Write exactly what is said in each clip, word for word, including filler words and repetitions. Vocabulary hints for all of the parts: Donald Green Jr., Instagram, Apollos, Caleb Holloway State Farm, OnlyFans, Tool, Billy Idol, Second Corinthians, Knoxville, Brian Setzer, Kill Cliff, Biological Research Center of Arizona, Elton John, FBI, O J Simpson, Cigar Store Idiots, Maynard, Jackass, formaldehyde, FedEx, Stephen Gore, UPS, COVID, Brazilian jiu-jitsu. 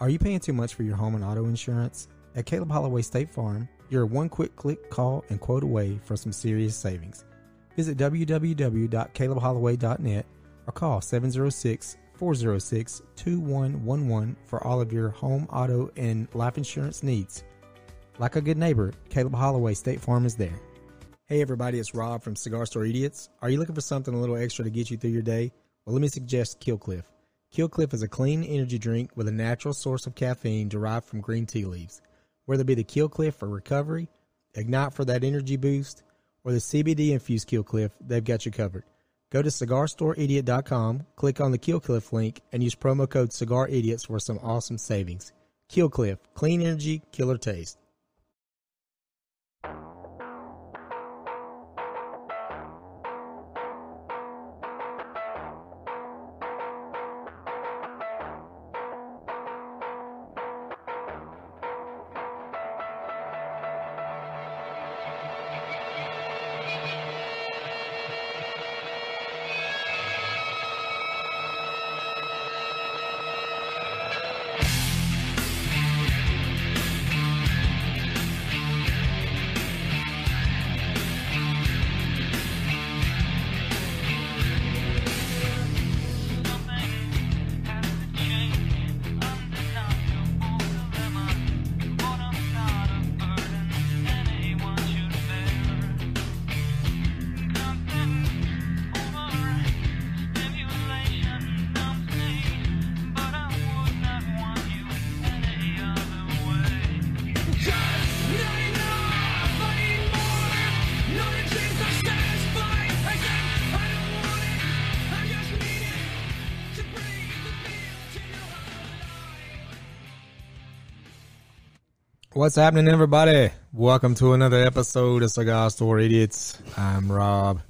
Are you paying too much for your home and auto insurance? At Caleb Holloway State Farm, you're one quick click, call, and quote away for some serious savings. Visit w w w dot caleb holloway dot net or call seven zero six, four zero six, two one one one for all of your home, auto, and life insurance needs. Like a good neighbor, Caleb Holloway State Farm is there. Hey everybody, it's Rob from Cigar Store Idiots. Are you looking for something a little extra to get you through your day? Well, let me suggest Kill Cliff. Kill Cliff is a clean energy drink with a natural source of caffeine derived from green tea leaves. Whether it be the Kill Cliff for recovery, Ignite for that energy boost, or the C B D-infused Kill Cliff, they've got you covered. Go to cigar store idiot dot com, click on the Kill Cliff link, and use promo code CIGARIDIOTS for some awesome savings. Kill Cliff, clean energy, killer taste. What's happening, everybody? Welcome to another episode of Cigar Store Idiots. I'm Rob.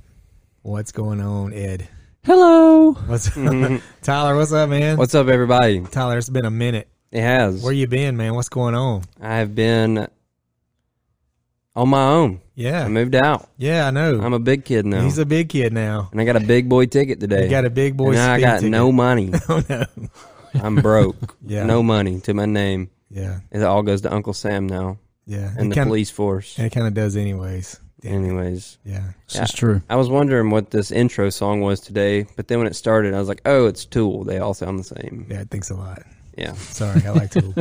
What's going on, Ed? Hello. What's up? Tyler, what's up, man? What's up, everybody? Tyler, it's been a minute. It has. Where you been, man? What's going on? I've been on my own. Yeah. I moved out. Yeah, I know. I'm a big kid now. He's a big kid now. And I got a big boy ticket today. You got a big boy ticket. I got ticket. No money. Oh, no. I'm broke. Yeah. No money to my name. Yeah. It all goes to Uncle Sam now. Yeah. And the kinda, police force. And it kind of does anyways. Damn. Anyways. Yeah. That's true. I was wondering what this intro song was today, but then when it started, I was like, oh, it's Tool. They all sound the same. Yeah, thanks a lot. Yeah. Sorry, I like Tool.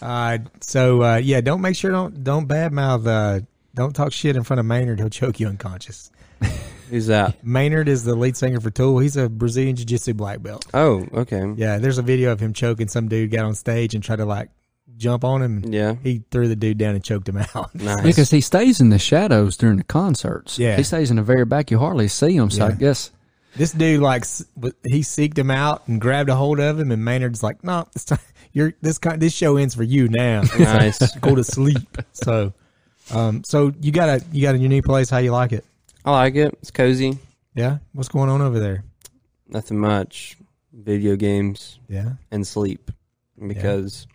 uh, so, uh, yeah, don't make sure, don't don't badmouth, uh, don't talk shit in front of Maynard. He'll choke you unconscious. Who's that? Maynard is the lead singer for Tool. He's a Brazilian jiu-jitsu black belt. Oh, okay. Yeah, there's a video of him choking some dude, got on stage and tried to, like, jump on him. Yeah. He threw the dude down and choked him out. Nice. Because he stays in the shadows during the concerts. Yeah. He stays in the very back. You hardly see him, so yeah. I guess. This dude, like, he seeked him out and grabbed a hold of him, and Maynard's like, no, nah, it's time. You're, this, kind, this show ends for you now. Nice. Like, go to sleep. So, um, so you got a, you got a new place. How you like it? I like it. It's cozy. Yeah? What's going on over there? Nothing much. Video games. Yeah. And sleep. Because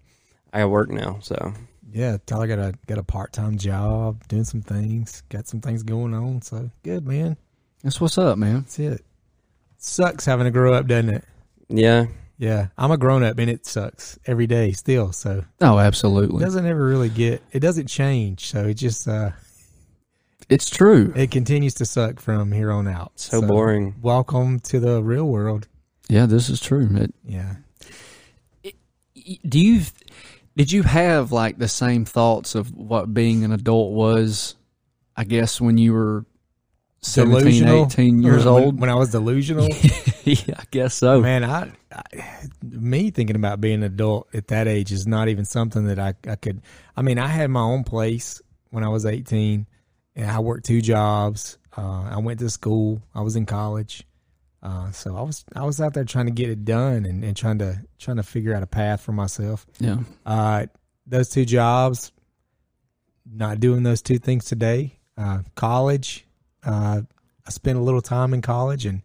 yeah. I work now, so. Yeah, Tyler got a got a part-time job, doing some things, got some things going on, so good, man. That's what's up, man. That's it. Sucks having to grow up, doesn't it? Yeah. Yeah. I'm a grown-up, and it sucks every day still, so. Oh, absolutely. It doesn't ever really get, it doesn't change, so it just, uh. It's true. It continues to suck from here on out. So, so boring. Welcome to the real world. Yeah, this is true. It, yeah. It, do you did you have like the same thoughts of what being an adult was? I guess when you were seventeen, eighteen years old. When I was delusional. Yeah, I guess so. Man, I, I me thinking about being an adult at that age is not even something that I I could. I mean, I had my own place when I was eighteen. And I worked two jobs. Uh, I went to school. I was in college, uh, so I was I was out there trying to get it done and, and trying to trying to figure out a path for myself. Yeah. Uh, those two jobs, not doing those two things today. Uh, college, uh, I spent a little time in college, and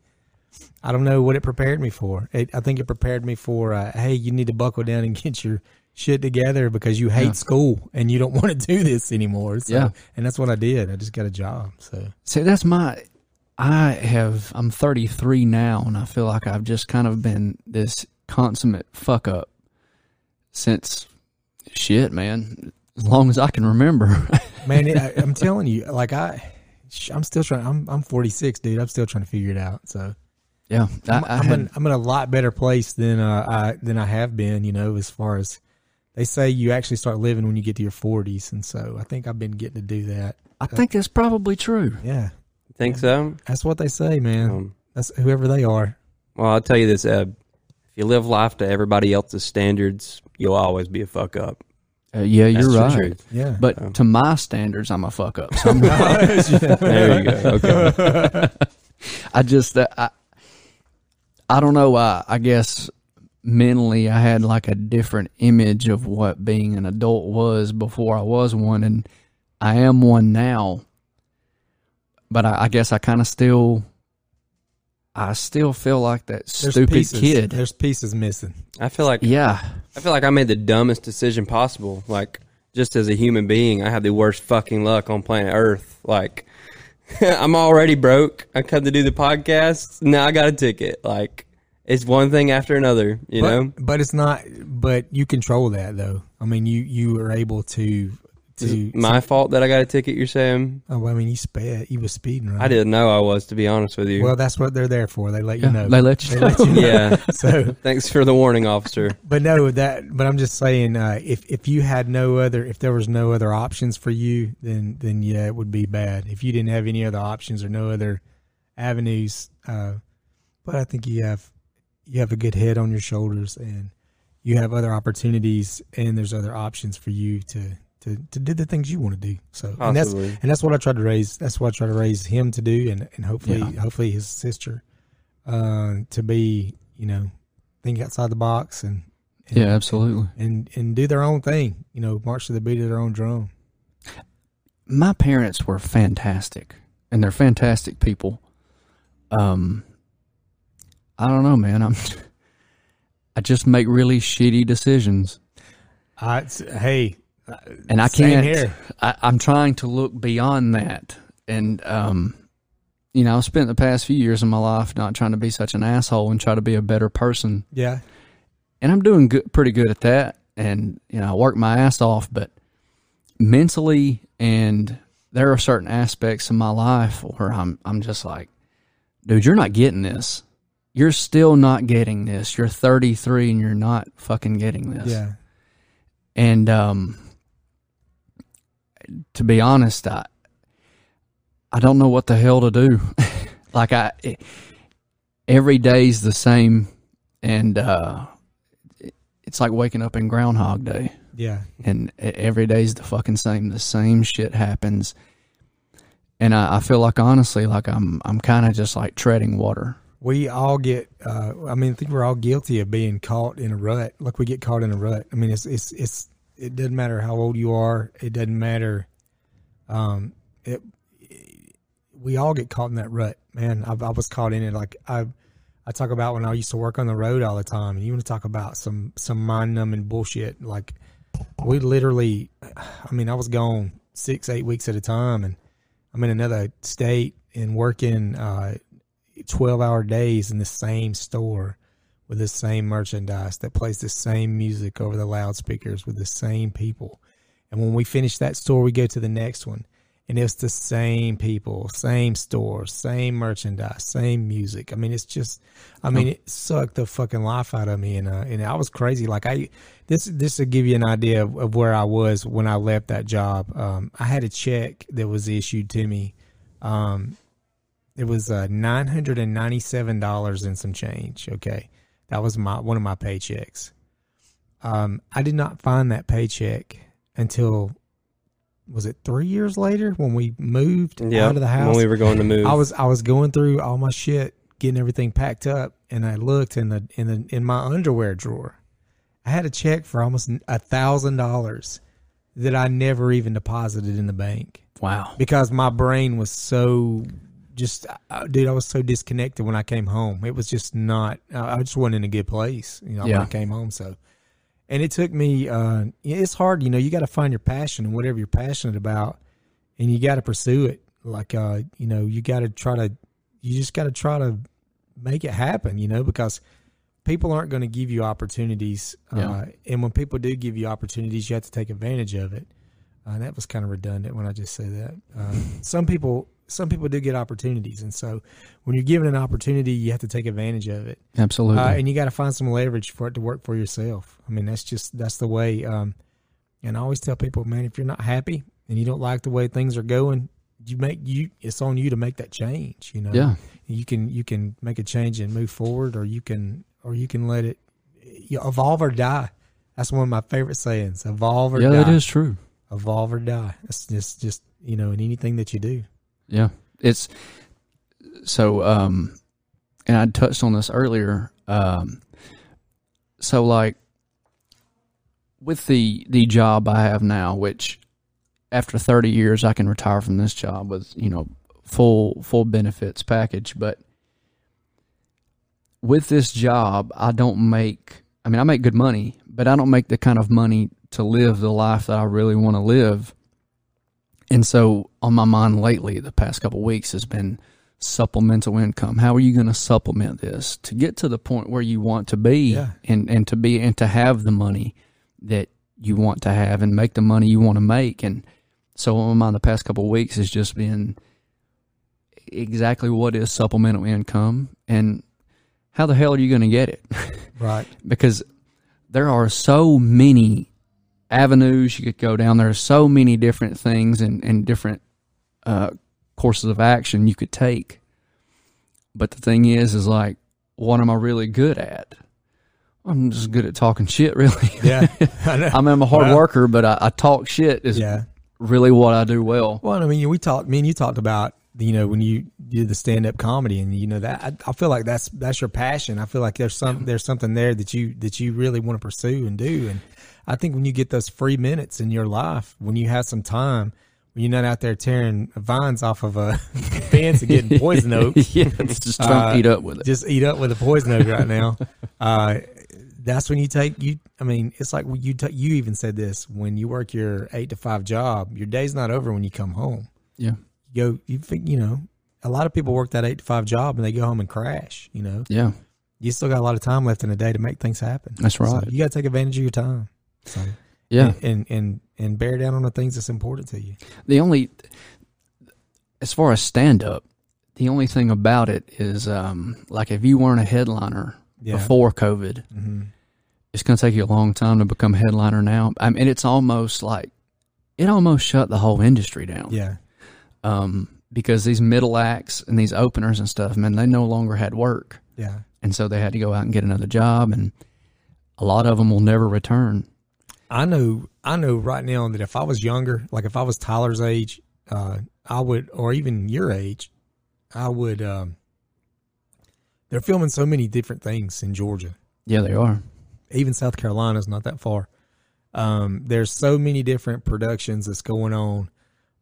I don't know what it prepared me for. It, I think it prepared me for uh, hey, you need to buckle down and get your shit together because you hate yeah. school and you don't want to do this anymore. So, yeah. And that's what I did. I just got a job. So, see, that's my, I have, I'm thirty-three now and I feel like I've just kind of been this consummate fuck up. since shit, man, as long as I can remember. Man, it, I, I'm telling you, like I, I'm still trying. I'm I'm forty-six, dude. I'm still trying to figure it out. So yeah, I, I'm I I'm, had, in, I'm in a lot better place than uh, I than I have been. You know, as far as they say, you actually start living when you get to your forties, and so I think I've been getting to do that. I uh, think that's probably true. Yeah, you think yeah. so? That's what they say, man. Um, that's whoever they are. Well, I'll tell you this, Eb. If you live life to everybody else's standards, you'll always be a fuck up. Uh, yeah, that's you're right. Truth. Yeah, but um, to my standards, I'm a fuck up. So there you go. Okay. I just, uh, I, I don't know. I, I guess mentally, I had like a different image of what being an adult was before I was one, and I am one now. But I, I guess I kind of still. I still feel like that stupid There's kid. There's pieces missing. I feel like yeah. I feel like I made the dumbest decision possible. Like, just as a human being, I have the worst fucking luck on planet Earth. Like, I'm already broke. I come to do the podcast. Now I got a ticket. Like, it's one thing after another, you but, know? But it's not, but you control that, though. I mean, you, you were able to... To, my to, fault that I got a ticket, you're saying? Oh, well, I mean, you sped. You were speeding, right? I didn't know I was, to be honest with you. Well, that's what they're there for. They let you yeah, know. They let you, they know. Let you know. Yeah. So thanks for the warning, officer. But no, that. But I'm just saying, uh, if if you had no other, if there was no other options for you, then then yeah, it would be bad. If you didn't have any other options or no other avenues, uh, but I think you have you have a good head on your shoulders, and you have other opportunities, and there's other options for you to. To, to do the things you want to do. So and that's, and that's what I tried to raise. That's what I tried to raise him to do, and, and hopefully yeah. hopefully his sister uh, to be, you know, think outside the box and, and yeah, absolutely, and, and and do their own thing. You know, march to the beat of their own drum. My parents were fantastic, and they're fantastic people. Um, I don't know, man. I'm I just make really shitty decisions. I hey. And I Same can't, here. I, I'm trying to look beyond that. And, um, you know, I've spent the past few years of my life not trying to be such an asshole and try to be a better person. Yeah. And I'm doing good, pretty good at that. And, you know, I work my ass off, but mentally, and there are certain aspects of my life where I'm, I'm just like, dude, you're not getting this. You're still not getting this. You're thirty-three and you're not fucking getting this. Yeah. And, um, to be honest, I I don't know what the hell to do. Like I, it, every day's the same, and uh, it, it's like waking up in Groundhog Day. Yeah, and every day's the fucking same. The same shit happens, and I, I feel like honestly, like I'm I'm kind of just like treading water. We all get. Uh, I mean, I think we're all guilty of being caught in a rut. Like we get caught in a rut. I mean, it's it's it's. It doesn't matter how old you are. It doesn't matter. Um, it, it, we all get caught in that rut, man. I, I was caught in it. Like I, I talk about when I used to work on the road all the time, and you want to talk about some, some mind numbing bullshit. Like we literally, I mean, I was gone six, eight weeks at a time, and I'm in another state and working, uh, twelve hour days in the same store, with the same merchandise that plays the same music over the loudspeakers with the same people. And when we finish that store, we go to the next one, and it's the same people, same store, same merchandise, same music. I mean, it's just, I mean, it sucked the fucking life out of me. And, uh, and I was crazy. Like I, this, this will give you an idea of, of where I was when I left that job. Um, I had a check that was issued to me. Um, it was uh, nine hundred ninety-seven dollars and some change. Okay. That was my one of my paychecks. Um, I did not find that paycheck until, was it three years later when we moved yeah, out of the house? When we were going to move, I was I was going through all my shit, getting everything packed up, and I looked in the in the in my underwear drawer. I had a check for almost a thousand dollars that I never even deposited in the bank. Wow! Because my brain was so. Just, dude, I was so disconnected when I came home. It was just not, I just wasn't in a good place, you know, yeah. when I came home. So, and it took me, uh, it's hard, you know, you got to find your passion and whatever you're passionate about, and you got to pursue it. Like, uh, you know, you got to try to, you just got to try to make it happen, you know, because people aren't going to give you opportunities. Yeah. Uh, and when people do give you opportunities, you have to take advantage of it. Uh, that was kind of redundant when I just said that. Uh, some people some people do get opportunities. And so when you're given an opportunity, you have to take advantage of it. Absolutely. Uh, and you got to find some leverage for it to work for yourself. I mean, that's just, that's the way. Um, and I always tell people, man, if you're not happy and you don't like the way things are going, you make you. It's on you to make that change. You know, yeah. You can you can make a change and move forward, or you can or you can let it you evolve or die. That's one of my favorite sayings: evolve or yeah, die. Yeah, that is true. Evolve or die. It's just just you know, in anything that you do. Yeah, it's so. Um, and I touched on this earlier. Um, so like with the the job I have now, which after thirty years, I can retire from this job with, you know, full full benefits package. But with this job, I don't make, I mean, I make good money, but I don't make the kind of money to live the life that I really want to live. And so on my mind lately, the past couple of weeks has been supplemental income. How are you going to supplement this to get to the point where you want to be yeah. and, and to be and to have the money that you want to have and make the money you want to make? And so on my mind the past couple of weeks has just been exactly what is supplemental income and how the hell are you going to get it? Right. Because there are so many avenues you could go down. There are so many different things and, and different uh, courses of action you could take. But the thing is, is like, what am I really good at? I'm just good at talking shit, really. Yeah, I know. I mean, I'm a hard well, worker, but I, I talk shit is yeah. really what I do well. Well, I mean, we talked. Me and you talked about, you know, when you did the stand-up comedy, and you know that I, I feel like that's that's your passion. I feel like there's some yeah. there's something there that you that you really want to pursue and do. And I think when you get those free minutes in your life, when you have some time, when you're not out there tearing vines off of a fence and getting poison oak, yeah, just uh, trying to eat up with it. Just eat up with a poison oak right now. Uh, That's when you take you. I mean, it's like you t- you even said this when you work your eight to five job. Your day's not over when you come home. Yeah, you go. You think you know. A lot of people work that eight to five job and they go home and crash. You know. Yeah. You still got a lot of time left in a day to make things happen. That's right. So you got to take advantage of your time. So, yeah. And and and bear down on the things that's important to you. The only, as far as stand up, the only thing about it is um, like if you weren't a headliner. Yeah. Before COVID, mm-hmm. It's going to take you a long time to become a headliner now. I mean, it's almost like it almost shut the whole industry down. Yeah, um, because these middle acts and these openers and stuff, man, they no longer had work. Yeah, and so they had to go out and get another job, and a lot of them will never return. I know, I know, right now that if I was younger, like if I was Tyler's age, uh, I would, or even your age, I would. Um, They're filming so many different things in Georgia. Yeah, they are. Even South Carolina's not that far. Um, there's so many different productions that's going on.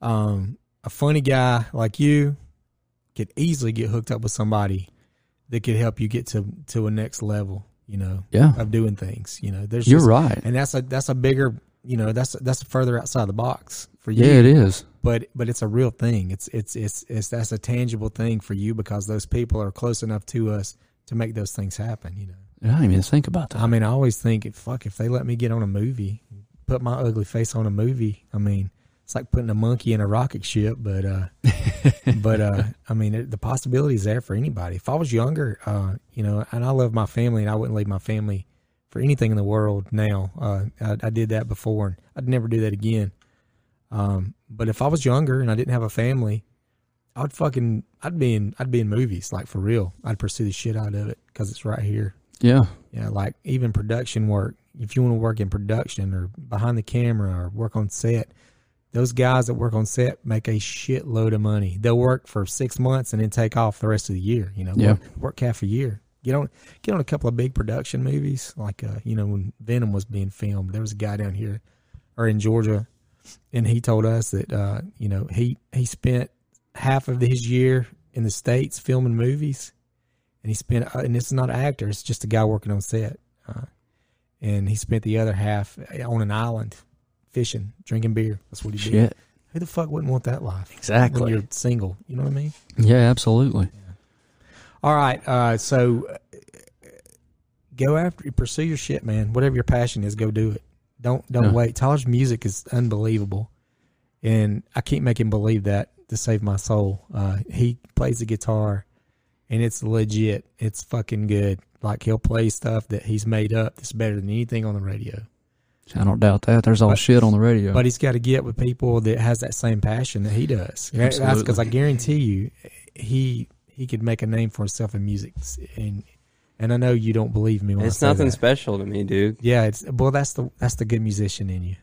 Um, a funny guy like you could easily get hooked up with somebody that could help you get to, to a next level, you know, yeah. of doing things. You know, there's You're just, right. And that's a that's a bigger, you know, that's that's further outside the box for you. Yeah, it is. But but it's a real thing. It's it's it's it's that's a tangible thing for you because those people are close enough to us to make those things happen. You know. I don't even think about that. I mean, I always think, fuck, if they let me get on a movie, put my ugly face on a movie. I mean, it's like putting a monkey in a rocket ship. But uh, but uh, I mean, it, the possibility is there for anybody. If I was younger, uh, you know, and I love my family, and I wouldn't leave my family for anything in the world. Now, uh, I, I did that before, and I'd never do that again. Um, but if I was younger and I didn't have a family, I'd fucking, I'd be in, I'd be in movies, like for real. I'd pursue the shit out of it because it's right here. Yeah. Yeah. Like even production work, if you want to work in production or behind the camera or work on set, those guys that work on set make a shitload of money. They'll work for six months and then take off the rest of the year, you know, yeah. work, work half a year. Get on, get on a couple of big production movies. Like, uh, you know, when Venom was being filmed, there was a guy down here or in Georgia. And he told us that, uh, you know, he, he spent half of his year in the States filming movies. And he spent, uh, and this is not an actor, it's just a guy working on set. Uh, and he spent the other half on an island fishing, drinking beer. That's what he Shit. did. Who the fuck wouldn't want that life? Exactly. When you're single, you know what I mean? Yeah, absolutely. Yeah. All right. Uh, so go after it. Pursue your shit, man. Whatever your passion is, go do it. Don't don't yeah. wait. Tyler's music is unbelievable, and I can't make him believe that to save my soul. Uh, he plays the guitar, and it's legit. It's fucking good. Like, he'll play stuff that he's made up that's better than anything on the radio. I don't doubt that. There's all but, shit on the radio. But he's got to get with people that has that same passion that he does. Absolutely. That's because I guarantee you, he he could make a name for himself in music. And and I know you don't believe me when it's I say nothing that. Special to me, dude. Yeah, it's well, that's the that's the good musician in you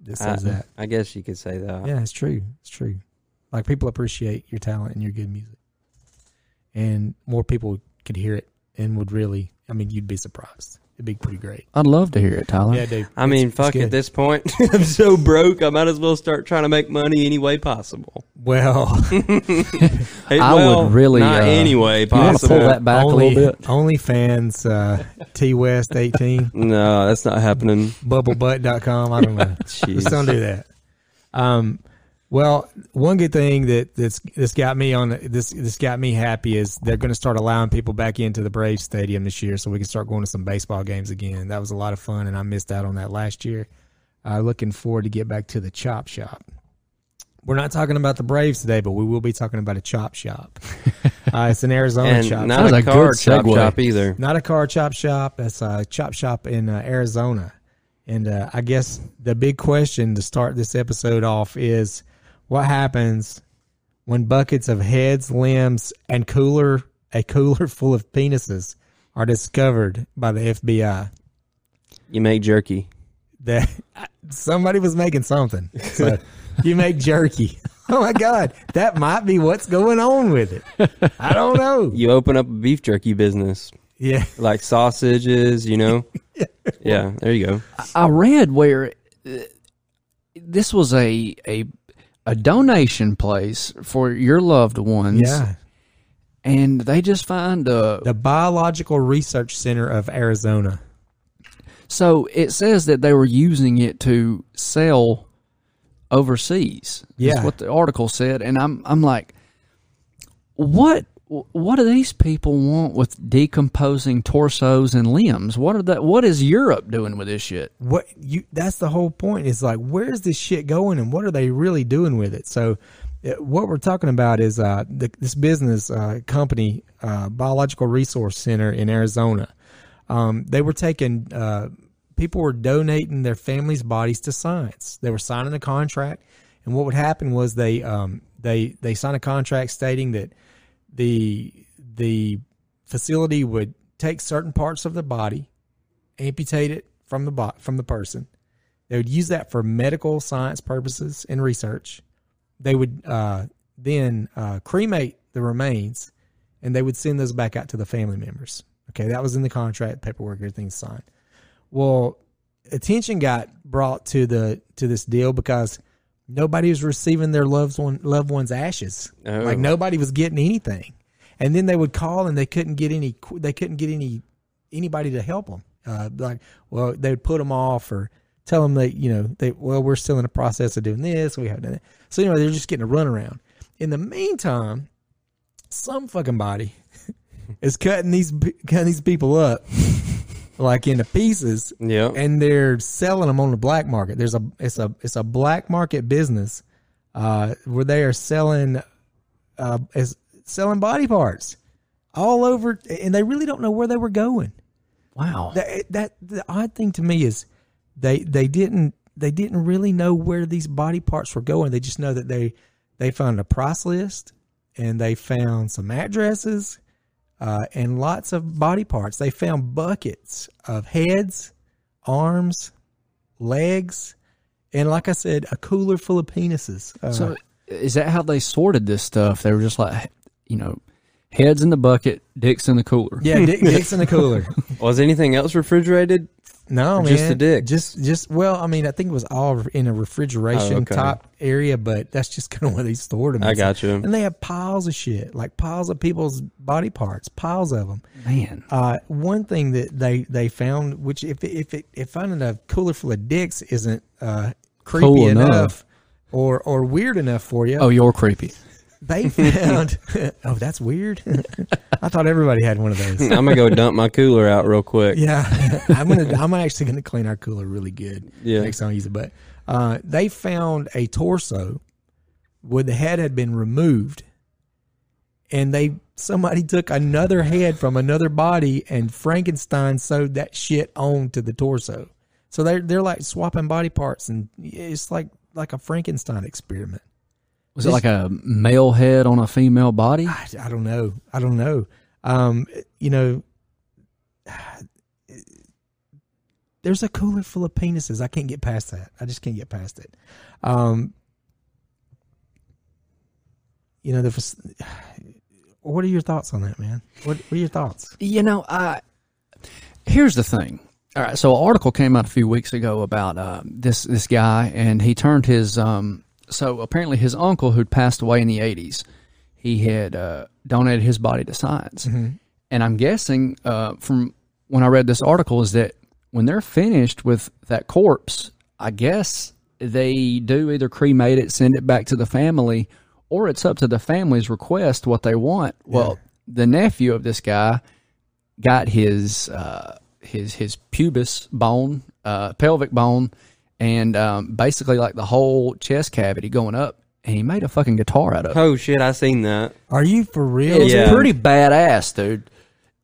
that says I, that. I guess you could say that. Yeah, it's true. It's true. Like, people appreciate your talent and your good music, and more people could hear it and would really. I mean, you'd be surprised. It'd be pretty great. I'd love to hear it, Tyler. Yeah, dude. I mean, it's, fuck, it's at this point, I'm so broke, I might as well start trying to make money any way possible. Well. it, I well, would really. Not uh, any way possible. You want to pull that back only, a little bit? OnlyFans, uh, T West eighteen. No, that's not happening. Bubble butt dot com. I don't know. Just don't do that. Um, well, one good thing that that's, that's got me on this this got me happy is they're going to start allowing people back into the Braves Stadium this year, so we can start going to some baseball games again. That was a lot of fun, and I missed out on that last year. Uh, looking forward to get back to the chop shop. We're not talking about the Braves today, but we will be talking about a chop shop. Uh, it's an Arizona and chop. Not shop. a car a chop shop either. Not a car chop shop. That's a chop shop in uh, Arizona. And uh, I guess the big question to start this episode off is, what happens when buckets of heads, limbs, and cooler a cooler full of penises are discovered by the F B I? You make jerky. That somebody was making something. So you make jerky. Oh my God, that might be what's going on with it. I don't know. You open up a beef jerky business. Yeah, like sausages. You know. Yeah. Yeah. There you go. I read where uh, this was a a. a donation place for your loved ones. Yeah. And they just find a... The Biological Research Center of Arizona. So it says that they were using it to sell overseas. Yeah. That's what the article said. And I'm I'm like, what what do these people want with decomposing torsos and limbs? What are that? What is Europe doing with this shit? What you? That's the whole point. It's like, where's this shit going, and what are they really doing with it? So, it, what we're talking about is uh, the, this business uh, company, uh, Biological Resource Center in Arizona. Um, they were taking uh, people were donating their families' bodies to science. They were signing a contract, and what would happen was they um, they they signed a contract stating that the the facility would take certain parts of the body, amputate it from the bo from the person. They would use that for medical science purposes and research. They would uh, then uh, cremate the remains, and they would send those back out to the family members. Okay, that was in the contract, paperwork, everything signed. Well, attention got brought to the to this deal because nobody was receiving their loved one, loved one's ashes. Oh. Like, nobody was getting anything, and then they would call and they couldn't get any. They couldn't get any anybody to help them. Uh, like, well, they would put them off or tell them that you know they well we're still in the process of doing this. We haven't done that. So anyway, they're just getting a runaround. In the meantime, some fucking body is cutting these cutting these people up. Like, into pieces, yeah, and they're selling them on the black market. There's a it's a it's a black market business uh, where they are selling uh, is selling body parts all over, and they really don't know where they were going. Wow, that, that the odd thing to me is they they didn't they didn't really know where these body parts were going. They just know that they they found a price list and they found some addresses. Uh, and lots of body parts. They found buckets of heads, arms, legs, and like I said, a cooler full of penises. Uh, so is that how they sorted this stuff? They were just like, you know, heads in the bucket, dicks in the cooler. Yeah, dick, dicks in the cooler. Was anything else refrigerated? No, man. Just the dick. Just, just, well, I mean, I think it was all in a refrigeration oh, okay. top area, but that's just kind of where they stored them. I got you. And they have piles of shit, like piles of people's body parts, piles of them. Man. Uh, one thing that they, they found, which if, if, it, if finding a cooler full of dicks isn't uh, creepy cool enough, enough or, or weird enough for you. Oh, you're creepy. They found, oh, that's weird. I thought everybody had one of those. I'm gonna go dump my cooler out real quick. Yeah, I'm gonna. I'm actually gonna clean our cooler really good. Yeah. Next time I use it, but uh, they found a torso where the head had been removed, and they somebody took another head from another body and Frankenstein sewed that shit onto the torso. So they're they're like swapping body parts, and it's like like a Frankenstein experiment. Was it like a male head on a female body? I, I don't know. I don't know. Um, you know, there's a cooler full of penises. I can't get past that. I just can't get past it. Um, you know, the, what are your thoughts on that, man? What, what are your thoughts? You know, I, here's the thing. All right, so an article came out a few weeks ago about uh, this this guy, and he turned his um, – so apparently his uncle, who'd passed away in the eighties, he had uh, donated his body to science. Mm-hmm. And I'm guessing uh, from when I read this article is that when they're finished with that corpse, I guess they do either cremate it, send it back to the family, or it's up to the family's request what they want. Yeah. Well, the nephew of this guy got his uh, his his pubis bone, uh, pelvic bone, and um, basically like the whole chest cavity going up, and he made a fucking guitar out of it. Oh, shit, I seen that. Are you for real? It's yeah. pretty badass, dude.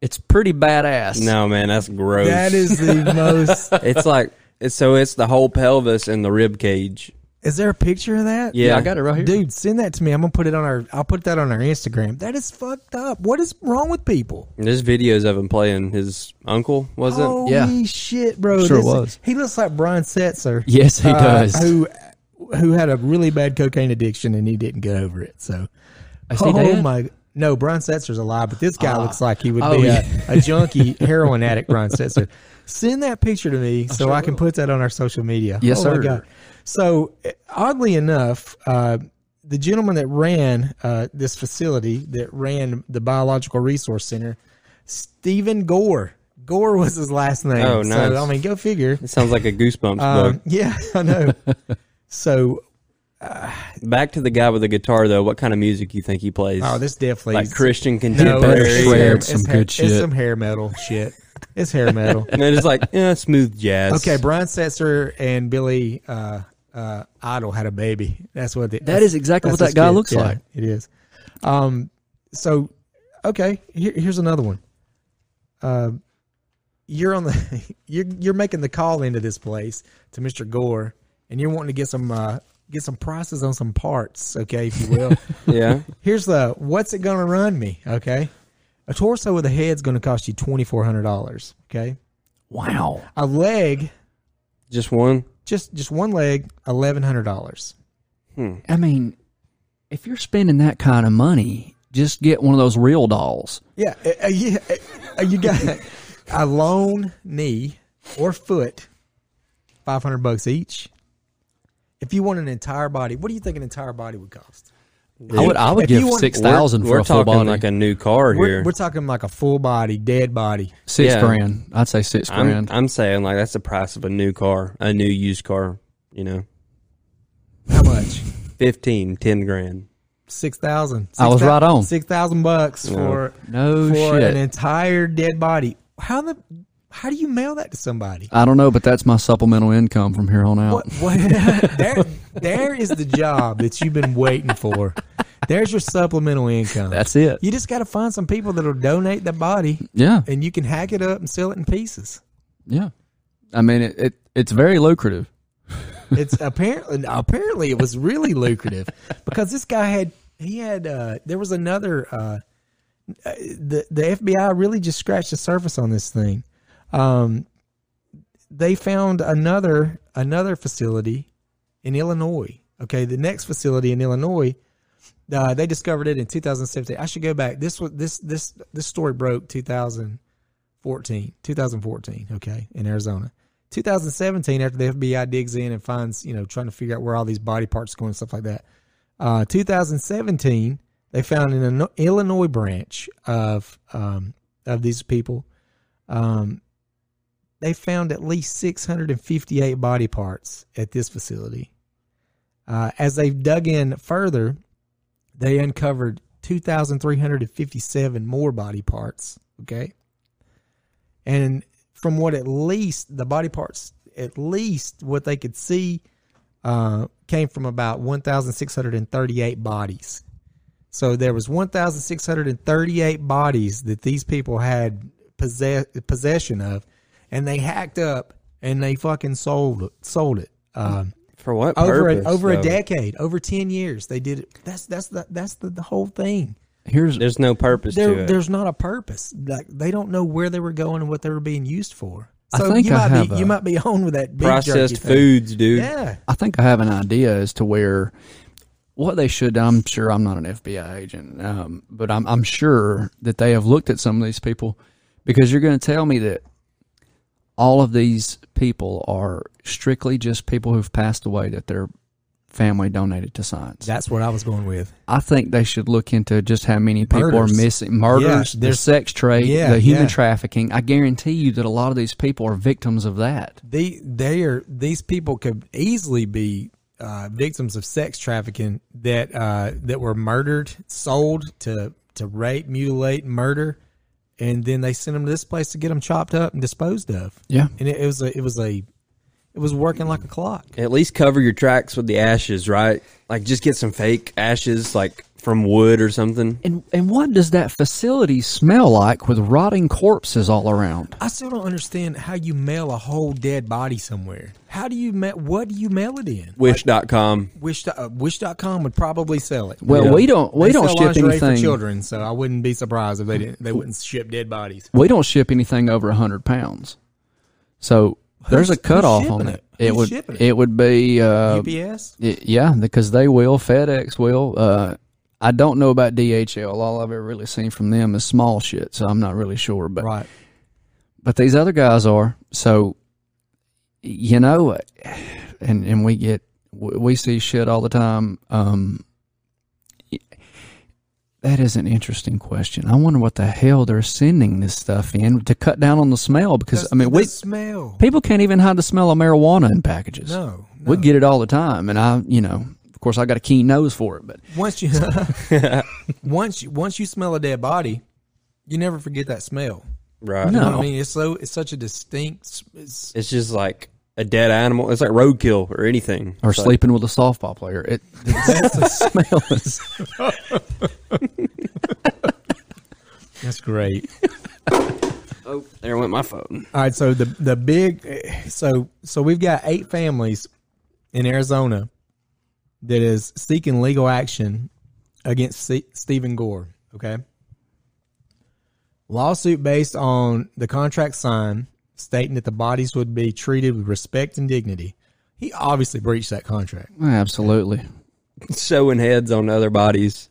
It's pretty badass. No, man, that's gross. That is the most. It's like, it's, so it's the whole pelvis and the rib cage. Is there a picture of that? Yeah, yeah, I got it right here. Dude, send that to me. I'm going to put it on our, I'll put that on our Instagram. That is fucked up. What is wrong with people? And there's videos of him playing his uncle, was it? Holy yeah. shit, bro. Sure this, was. He looks like Brian Setzer. Yes, he uh, does. Who who had a really bad cocaine addiction and he didn't get over it. So, is he dead? Oh my, no, Brian Setzer's alive, but this guy uh, looks like he would oh, be yeah. a, a junkie, heroin addict, Brian Setzer. Send that picture to me I so sure I can will. Put that on our social media. Yes, oh, sir. My God. So, oddly enough, uh, the gentleman that ran uh, this facility, that ran the Biological Resource Center, Stephen Gore. Gore was his last name. Oh, nice. So, I mean, go figure. It sounds like a Goosebumps um, book. Yeah, I know. So, uh, back to the guy with the guitar, though. What kind of music you think he plays? Oh, this definitely like Christian contemporary. No, it's some good shit. It's some hair metal shit. It's hair metal. And it's like, yeah, smooth jazz. Okay, Brian Setzer and Billy uh, uh, Idol had a baby. That's what the, that that's, is exactly what that guy kid. looks yeah, like. It is. Um, so, okay, here, here's another one. Uh, you're on the you're you're making the call into this place to Mister Gore, and you're wanting to get some uh, get some prices on some parts, okay, if you will. Yeah. Here's the what's it gonna run me, okay. A torso with a head's going to cost you twenty-four hundred dollars, okay? Wow. A leg. Just one? Just just one leg, eleven hundred dollars. Hmm. I mean, if you're spending that kind of money, just get one of those real dolls. Yeah. Uh, yeah uh, you got a lone knee or foot, five hundred bucks each. If you want an entire body, what do you think an entire body would cost? I would I would if give six thousand dollars for a full body. We're talking like a new car here. We're, we're talking like a full body, dead body. Six yeah. grand. I'd say six I'm, grand. I'm saying like that's the price of a new car, a new used car, you know. How much? Fifteen, ten grand. Six thousand. I was right on. Six thousand bucks no. for, no for shit. an entire dead body. How the How do you mail that to somebody? I don't know, but that's my supplemental income from here on out. What, what, there, there is the job that you've been waiting for. There's your supplemental income. That's it. You just got to find some people that will donate the body. Yeah. And you can hack it up and sell it in pieces. Yeah. I mean, it, it it's very lucrative. It's apparently, apparently it was really lucrative because this guy had, he had, uh, there was another, uh, the, the F B I really just scratched the surface on this thing. Um, they found another another facility in Illinois. Okay, the next facility in Illinois, uh, they discovered it in two thousand seventeen. I should go back. This was this this this story broke two thousand fourteen. Okay, in Arizona, two thousand seventeen. After the F B I digs in and finds, you know, trying to figure out where all these body parts go and stuff like that. Uh, two thousand seventeen, they found an Illinois branch of um of these people. Um. They found at least six hundred fifty-eight body parts at this facility. Uh, as they've dug in further, they uncovered two thousand three hundred fifty-seven more body parts, okay? And from what at least the body parts, at least what they could see, uh, came from about one thousand six hundred thirty-eight bodies. So there was one thousand six hundred thirty-eight bodies that these people had possess, possession of, and they hacked up and they fucking sold it. Sold it. Um, For what over purpose? A, over though? a decade, over ten years, they did it. That's that's the that's the, the whole thing. Here's there's no purpose. There, to it. There's not a purpose. Like they don't know where they were going and what they were being used for. So I think you I might be you might be on with that beef processed jerky foods, thing. dude. Yeah, I think I have an idea as to where. What they should, I'm sure I'm not an F B I agent, um, but I'm, I'm sure that they have looked at some of these people, because you're going to tell me that all of these people are strictly just people who've passed away that their family donated to science. That's what I was going with. I think they should look into just how many people Murders. are missing. Murders, yeah, their sex trade, yeah, the human yeah. trafficking. I guarantee you that a lot of these people are victims of that. They, they are, these people could easily be... Uh, victims of sex trafficking that uh, that were murdered, sold to to rape, mutilate, murder, and then they sent them to this place to get them chopped up and disposed of. Yeah, and it, it was a, it was a it was working like a clock. At least cover your tracks with the ashes, right? Like just get some fake ashes, like from wood or something. And and what does that facility smell like with rotting corpses all around? I still don't understand how you mail a whole dead body somewhere. How do you mail? What do you mail it in? Wish dot com. Like, wish uh, wish dot com would probably sell it. Well, you know, we don't we they don't ship anything for children, so I wouldn't be surprised if they didn't. They wouldn't ship dead bodies. We don't ship anything over a hundred pounds, so who's, there's a cutoff on it. It, it would it? it would be uh, U P S. It, yeah, because they will. FedEx will. Uh, I don't know about D H L. All I've ever really seen from them is small shit, so I'm not really sure. But right. but these other guys are so. You know, and, and we get, we see shit all the time. Um, that is an interesting question. I wonder what the hell they're sending this stuff in to cut down on the smell. Because, That's I mean, we, smell. people can't even hide the smell of marijuana in packages. No, no. We get it all the time. And I, you know, of course, I got a keen nose for it. But once you, once, you once you smell a dead body, you never forget that smell. Right. No. You know what I mean, it's so it's such a distinct. It's, it's just like a dead animal. It's like roadkill or anything, or it's sleeping like, with a softball player. It that's the smell. Is. That's great. Oh, there went my phone. All right, so the the big so so we've got eight families in Arizona that is seeking legal action against C- Stephen Gore. Okay. Lawsuit based on the contract signed, stating that the bodies would be treated with respect and dignity. He obviously breached that contract. Absolutely. Sewing heads on other bodies.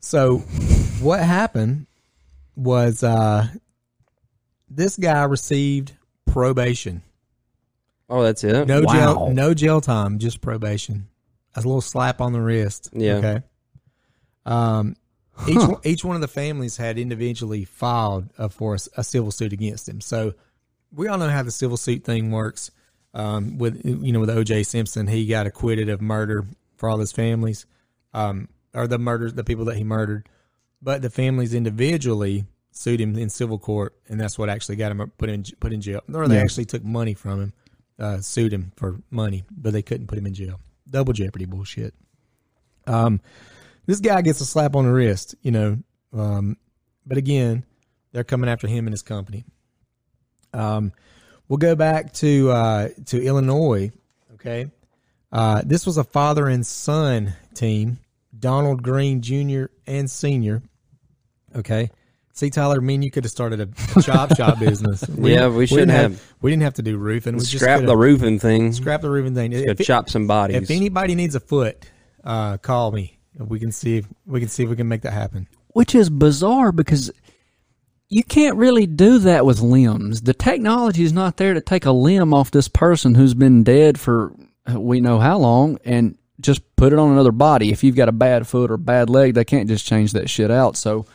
So what happened was uh, this guy received probation. Oh, that's it? No wow. jail, no jail time, just probation. That's a little slap on the wrist. Yeah. Okay. Um. Each huh. each one of the families had individually filed uh, for a, a civil suit against him. So we all know how the civil suit thing works. Um, with you know, with O J Simpson, he got acquitted of murder for all his families, um, or the murders, the people that he murdered. But the families individually sued him in civil court, and that's what actually got him put in put in jail. Or they yeah. actually took money from him, uh, sued him for money, but they couldn't put him in jail. Double jeopardy bullshit. Um. This guy gets a slap on the wrist, you know. Um, but again, they're coming after him and his company. Um, we'll go back to uh, to Illinois, okay? Uh, this was a father and son team, Donald Green Junior and Senior, okay? See, Tyler, me and you could have started a chop shop business. We, yeah, we should have, have. We didn't have to do roofing. We just scrap the roofing thing. Scrap the roofing thing. Just go chop some bodies. If anybody needs a foot, uh, call me. We can see if we can see if we can make that happen. Which is bizarre because you can't really do that with limbs. The technology is not there to take a limb off this person who's been dead for we know how long and just put it on another body. If you've got a bad foot or bad leg, they can't just change that shit out. So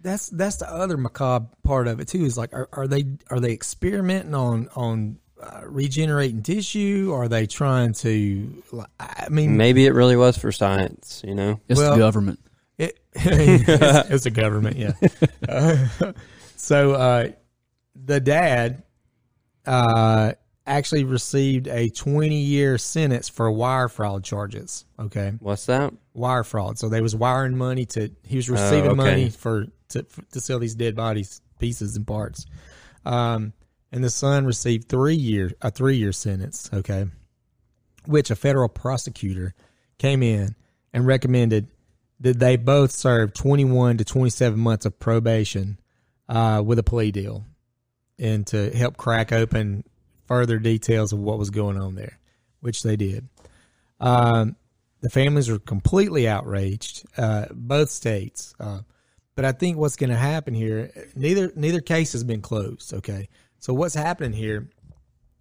that's that's the other macabre part of it too. Is like are, are they are they experimenting on on. Uh, regenerating tissue? Or are they trying to? I mean, maybe it really was for science. You know, it's well, the government. It it's, it's the government, yeah. Uh, so uh, the dad uh, actually received a twenty-year sentence for wire fraud charges. Okay, what's that? Wire fraud. So they was wiring money to. He was receiving oh, okay. money for to, for to sell these dead bodies, pieces and parts. Um, and the son received three year a three-year sentence. Okay, which a federal prosecutor came in and recommended that they both serve twenty-one to twenty-seven months of probation uh, with a plea deal, and to help crack open further details of what was going on there, which they did. Um, the families were completely outraged, uh, both states. Uh, but I think what's going to happen here, neither neither case has been closed, okay? So what's happening here,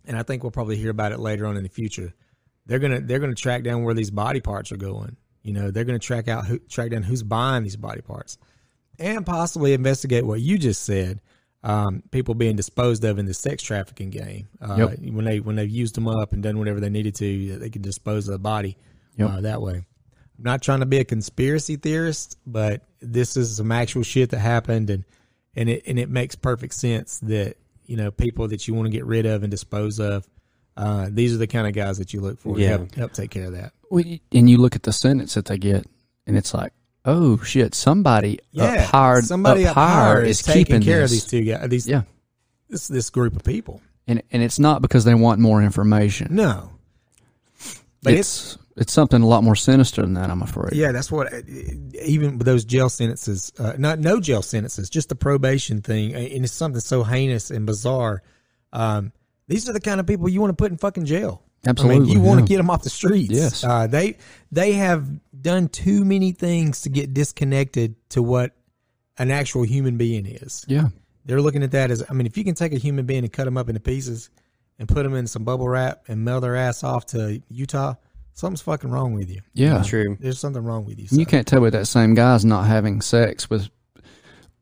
and I think we'll probably hear about it later on in the future, they're gonna they're gonna track down where these body parts are going. You know, they're gonna track out who, track down who's buying these body parts, and possibly investigate what you just said. Um, people being disposed of in the sex trafficking game. Uh, yep. When they when they've used them up and done whatever they needed to, they can dispose of the body yep. uh, that way. I'm not trying to be a conspiracy theorist, but this is some actual shit that happened, and and it and it makes perfect sense that you know people that you want to get rid of and dispose of. Uh, these are the kind of guys that you look for yeah. to help, help take care of that. Well, and you look at the sentence that they get, and it's like, oh, shit, somebody yeah, up higher somebody up higher is, is taking keeping care this. of these two guys, these, yeah. this, this group of people. And and it's not because they want more information. No. But it's, it's it's something a lot more sinister than that, I'm afraid. Yeah, that's what, even with those jail sentences, uh, not no jail sentences, just the probation thing, and it's something so heinous and bizarre. Um These are the kind of people you want to put in fucking jail. Absolutely. I mean, you want yeah. to get them off the streets. Yes. Uh, they they have done too many things to get disconnected to what an actual human being is. Yeah. They're looking at that as, I mean, if you can take a human being and cut them up into pieces and put them in some bubble wrap and mail their ass off to Utah, something's fucking wrong with you. Yeah. That's true. There's something wrong with you. So. You can't tell with that same guy's not having sex with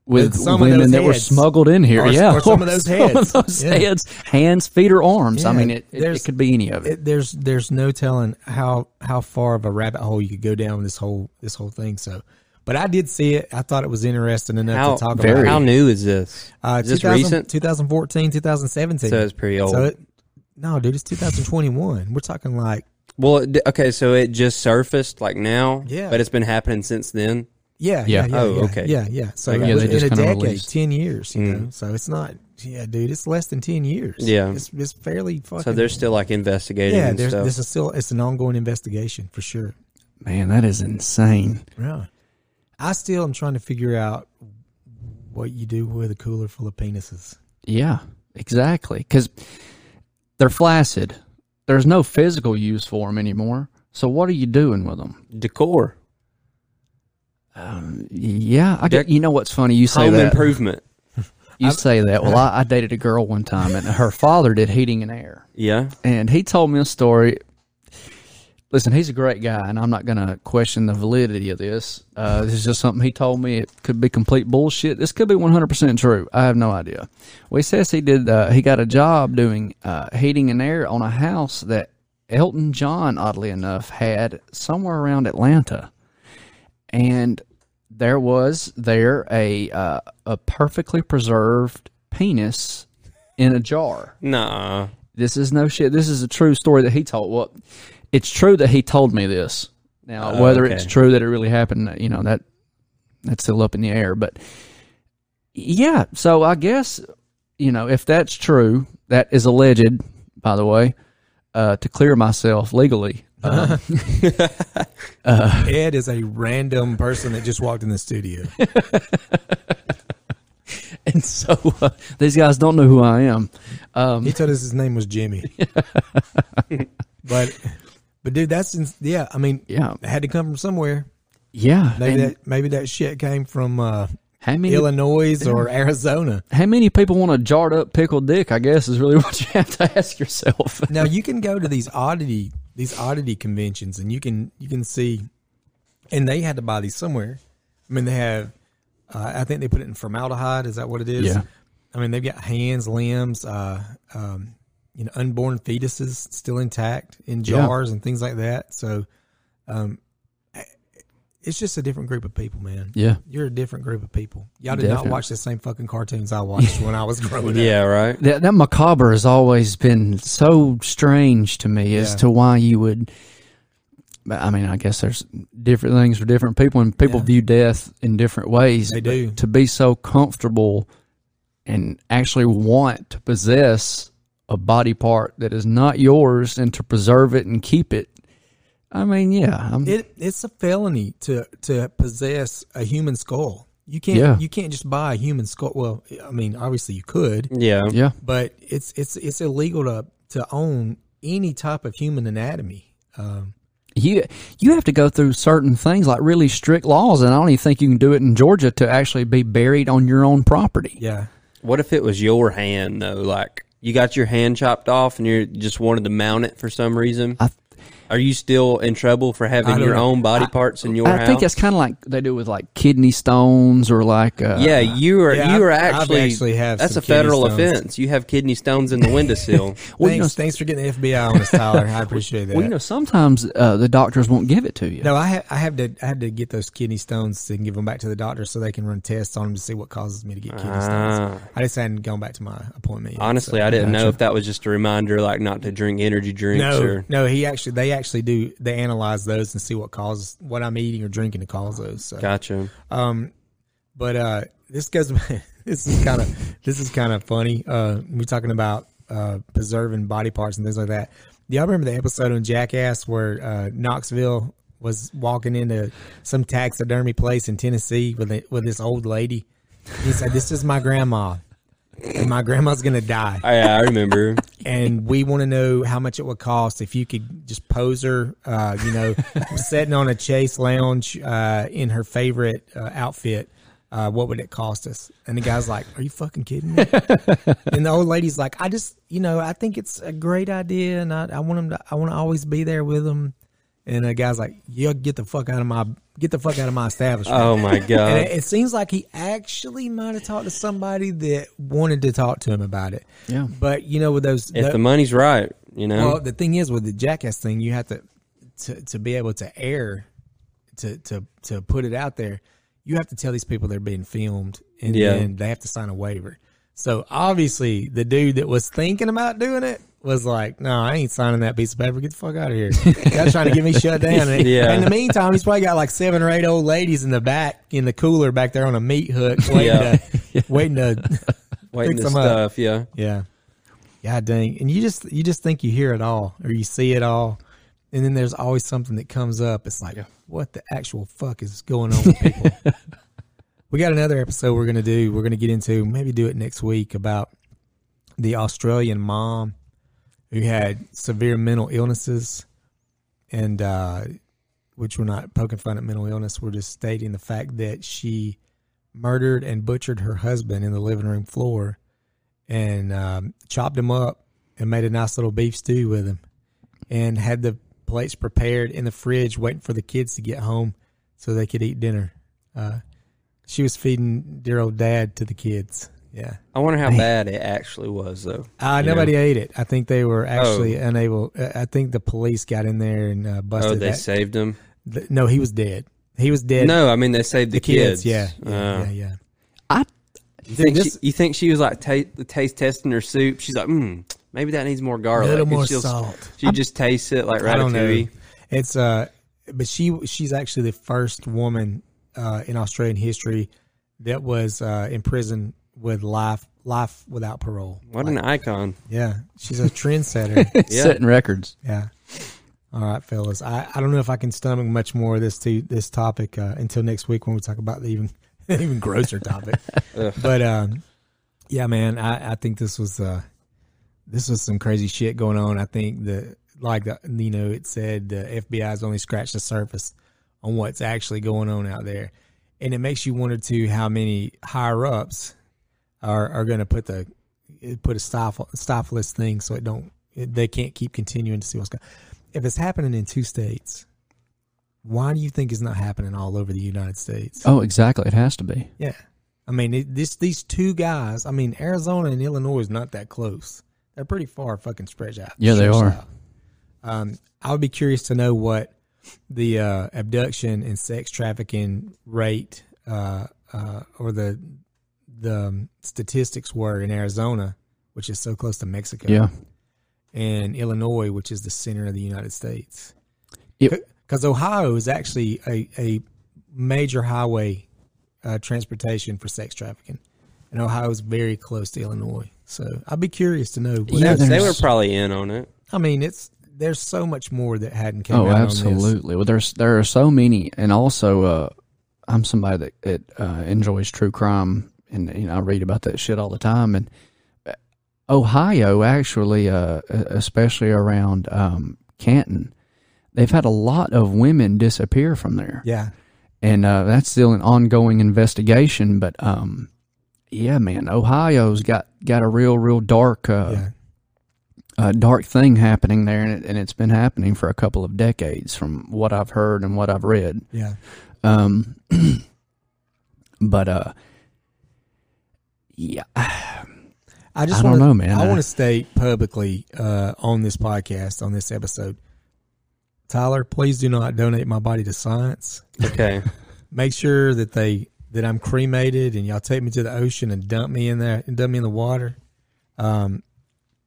With some women of those that were smuggled in here, or, yeah, or some of those heads, some of those yeah. heads, hands, feet, or arms. Yeah. I mean, it, it, it could be any of it. it. There's there's no telling how how far of a rabbit hole you could go down this whole this whole thing. So, but I did see it. I thought it was interesting enough how, to talk very, about. How new is this? Uh, is this recent? twenty fourteen, twenty seventeen. So it's pretty old. So it, no, dude, it's two thousand twenty-one. We're talking like. Well, okay, so it just surfaced like now. Yeah, but it's been happening since then. Yeah, yeah. Yeah. Oh, yeah, okay. Yeah, yeah. So like, yeah, in a decade, released. ten years. You mm. know, so it's not. Yeah, dude, it's less than ten years. Yeah, it's, it's fairly fucking. So they're still like investigating. Yeah, and stuff. This is still. It's an ongoing investigation for sure. Man, that is insane. Yeah, I still am trying to figure out what you do with a cooler full of penises. Yeah, exactly. Because they're flaccid. There's no physical use for them anymore. So what are you doing with them? Decor. Um, yeah, I get, you know what's funny? You say Home that. improvement. You say that. Well, I, I dated a girl one time, and her father did heating and air. Yeah. And he told me a story. Listen, he's a great guy, and I'm not going to question the validity of this. Uh, this is just something he told me. It could be complete bullshit. This could be one hundred percent true. I have no idea. Well, he says he, did, uh, he got a job doing uh, heating and air on a house that Elton John, oddly enough, had somewhere around Atlanta. And there was there a uh, a perfectly preserved penis in a jar. Nah. This is no shit. This is a true story that he told. Well, it's true that he told me this. Now, oh, whether okay. it's true that it really happened, you know, that that's still up in the air. But, yeah, so I guess, you know, if that's true, that is alleged, by the way, uh, to clear myself legally. Uh, uh, Ed is a random person that just walked in the studio. And so uh, these guys don't know who I am. Um, he told us his name was Jimmy. but, but dude, that's, in, yeah, I mean, yeah. it had to come from somewhere. Yeah. Maybe, that, maybe that shit came from uh, how many, Illinois or Arizona. How many people want a jarred up pickled dick, I guess, is really what you have to ask yourself. Now, you can go to these oddity These oddity conventions, and you can you can see, and they had to buy these somewhere. I mean, they have, uh, I think they put it in formaldehyde. Is that what it is? Yeah. I mean, they've got hands, limbs, uh, um, you know, unborn fetuses still intact in jars yeah. and things like that. So, um, it's just a different group of people, man. Yeah. You're a different group of people. Y'all did Definitely. not watch the same fucking cartoons I watched when I was growing up. Yeah, right. That, that macabre has always been so strange to me yeah. as to why you would... I mean, I guess there's different things for different people, and people yeah. view death in different ways. They do. To be so comfortable and actually want to possess a body part that is not yours and to preserve it and keep it. I mean, yeah. I'm, it, it's a felony to, to possess a human skull. You can't yeah. you can't just buy a human skull. Well, I mean, obviously you could. Yeah. Yeah. But it's it's it's illegal to to own any type of human anatomy. Um You you have to go through certain things, like really strict laws, and I don't even think you can do it in Georgia to actually be buried on your own property. Yeah. What if it was your hand, though? Like, you got your hand chopped off and you just wanted to mount it for some reason? I, Are you still in trouble for having your know. own body I, parts in your I house? I think that's kind of like they do with, like, kidney stones or, like... Uh, yeah, you are yeah, you are actually... I've actually have That's a federal stones. offense. You have kidney stones in the windowsill. Well, thanks, you know, thanks for getting the F B I on us, Tyler. I appreciate that. Well, you know, sometimes uh, the doctors won't give it to you. No, I, ha I, have to, I have to get those kidney stones and give them back to the doctor so they can run tests on them to see what causes me to get kidney uh, stones. I just hadn't gone back to my appointment yet. Honestly, so, I didn't gotcha. know if that was just a reminder, like, not to drink energy drinks. No, or... no, he actually... They actually do they analyze those and see what causes what I'm eating or drinking to cause those. So. Gotcha. Um but uh this goes this is kind of this is kind of funny. Uh we're talking about uh preserving body parts and things like that. Do y'all remember the episode on Jackass where uh Knoxville was walking into some taxidermy place in Tennessee with a, with this old lady? He said, "This is my grandma. And my grandma's going to die." Oh, yeah, I remember. And we want to know how much it would cost if you could just pose her, uh, you know, sitting on a chaise lounge uh, in her favorite uh, outfit. Uh, what would it cost us? And the guy's like, "Are you fucking kidding me?" And the old lady's like, "I just, you know, I think it's a great idea, and I, I want him to, I want to always be there with him." And the guy's like, "Yo, get the fuck out of my get the fuck out of my establishment." Oh my god! And it, it seems like he actually might have talked to somebody that wanted to talk to him about it. Yeah. But you know, with those, if the, the money's right, you know. Well, the thing is with the Jackass thing, you have to to to be able to air to to to put it out there. You have to tell these people they're being filmed, and yeah. then they have to sign a waiver. So obviously, the dude that was thinking about doing it was like, "No, I ain't signing that piece of paper. Get the fuck out of here. Y'all trying to get me shut down." And yeah. in the meantime, he's probably got like seven or eight old ladies in the back, in the cooler back there on a meat hook, waiting yeah. to, yeah. waiting to, waiting to stuff. Up. Yeah, yeah, yeah. Dang, and you just you just think you hear it all or you see it all, and then there's always something that comes up. It's like, yeah. what the actual fuck is going on with people? We got another episode we're gonna do. We're gonna get into maybe do it next week about the Australian mom who had severe mental illnesses, and uh, which we're not poking fun at mental illness. We're just stating the fact that she murdered and butchered her husband in the living room floor and um, chopped him up and made a nice little beef stew with him and had the plates prepared in the fridge waiting for the kids to get home so they could eat dinner. Uh, she was feeding dear old dad to the kids. Yeah, I wonder how bad it actually was, though. Uh, nobody know? ate it. I think they were actually oh. unable. Uh, I think the police got in there and uh, busted. Oh, they that. saved him. The, no, he was dead. He was dead. No, I mean they saved the, the kids. kids. Yeah, yeah, uh, yeah, yeah. I. You think, this, she, you think she was like ta taste testing her soup? She's like, hmm, maybe that needs more garlic. A little more salt. She just tastes it like right ratatouille. It's uh, but she she's actually the first woman uh, in Australian history that was uh, in prison with life life without parole. What like, an icon. Yeah, she's a trendsetter. Yeah. Setting records. Yeah. All right, fellas, I, I don't know if I can stomach much more of this to this topic uh, until next week when we talk about the even even grosser topic. But um yeah, man, I, I think this was uh this was some crazy shit going on. I think the like the, you know, it said the F B I's only scratched the surface on what's actually going on out there. And it makes you wonder too how many higher ups are are going to put the put a stifle stifleless thing so it don't it, they can't keep continuing to see what's going. If it's happening in two states, why do you think it's not happening all over the United States? Oh, exactly. It has to be. Yeah, I mean it, this these two guys. I mean Arizona and Illinois is not that close. They're pretty far fucking spread out. Yeah, they are. Out. Um, I would be curious to know what the uh, abduction and sex trafficking rate uh, uh, or the the statistics were in Arizona, which is so close to Mexico, yeah, and Illinois, which is the center of the United States. Because Ohio is actually a, a major highway uh, transportation for sex trafficking, and Ohio is very close to Illinois. So I'd be curious to know. Yeah, they were probably in on it. I mean, it's there's so much more that hadn't come oh, out. Oh, absolutely. On this. Well, there's there are so many, and also uh, I'm somebody that, that uh, enjoys true crime, and you know I read about that shit all the time. And Ohio, actually, uh, especially around um, Canton. They've had a lot of women disappear from there. Yeah. And uh, that's still an ongoing investigation. But, um, yeah, man, Ohio's got, got a real, real dark uh, yeah. uh, dark thing happening there, and, it, and it's been happening for a couple of decades from what I've heard and what I've read. Yeah. Um, but, uh, yeah. I, just I wanna, don't know, man. I want to state publicly uh, on this podcast, on this episode, Tyler, please do not donate my body to science. Okay. Make sure that they that I'm cremated and y'all take me to the ocean and dump me in there and dump me in the water. Um,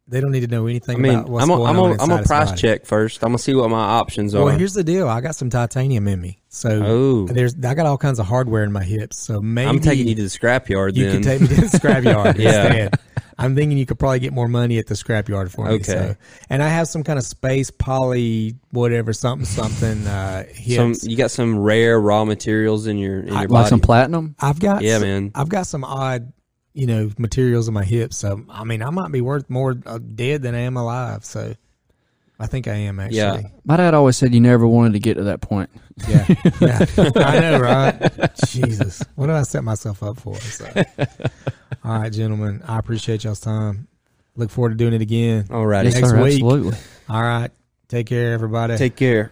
they don't need to know anything I mean, about what's I'm a, going I'm on. A, I'm gonna price body. check first. I'm gonna see what my options are. Well, here's the deal. I got some titanium in me, so oh. there's I got all kinds of hardware in my hips. So maybe I'm taking you to the scrapyard. You then. can take me to the scrapyard yeah. instead. I'm thinking you could probably get more money at the scrapyard for me. Okay. So. And I have some kind of space poly, whatever, something, something. Uh, some, you got some rare raw materials in your, in your I, body. Like some platinum? I've got, yeah, some, man. I've got some odd, you know, materials in my hips. So, I mean, I might be worth more dead than I am alive. So, I think I am, actually. Yeah. My dad always said you never wanted to get to that point. Yeah. yeah. I know, right? Jesus. What did I set myself up for? So. All right, gentlemen. I appreciate y'all's time. Look forward to doing it again. All right. Yes, next sir, week. Absolutely. All right. Take care, everybody. Take care.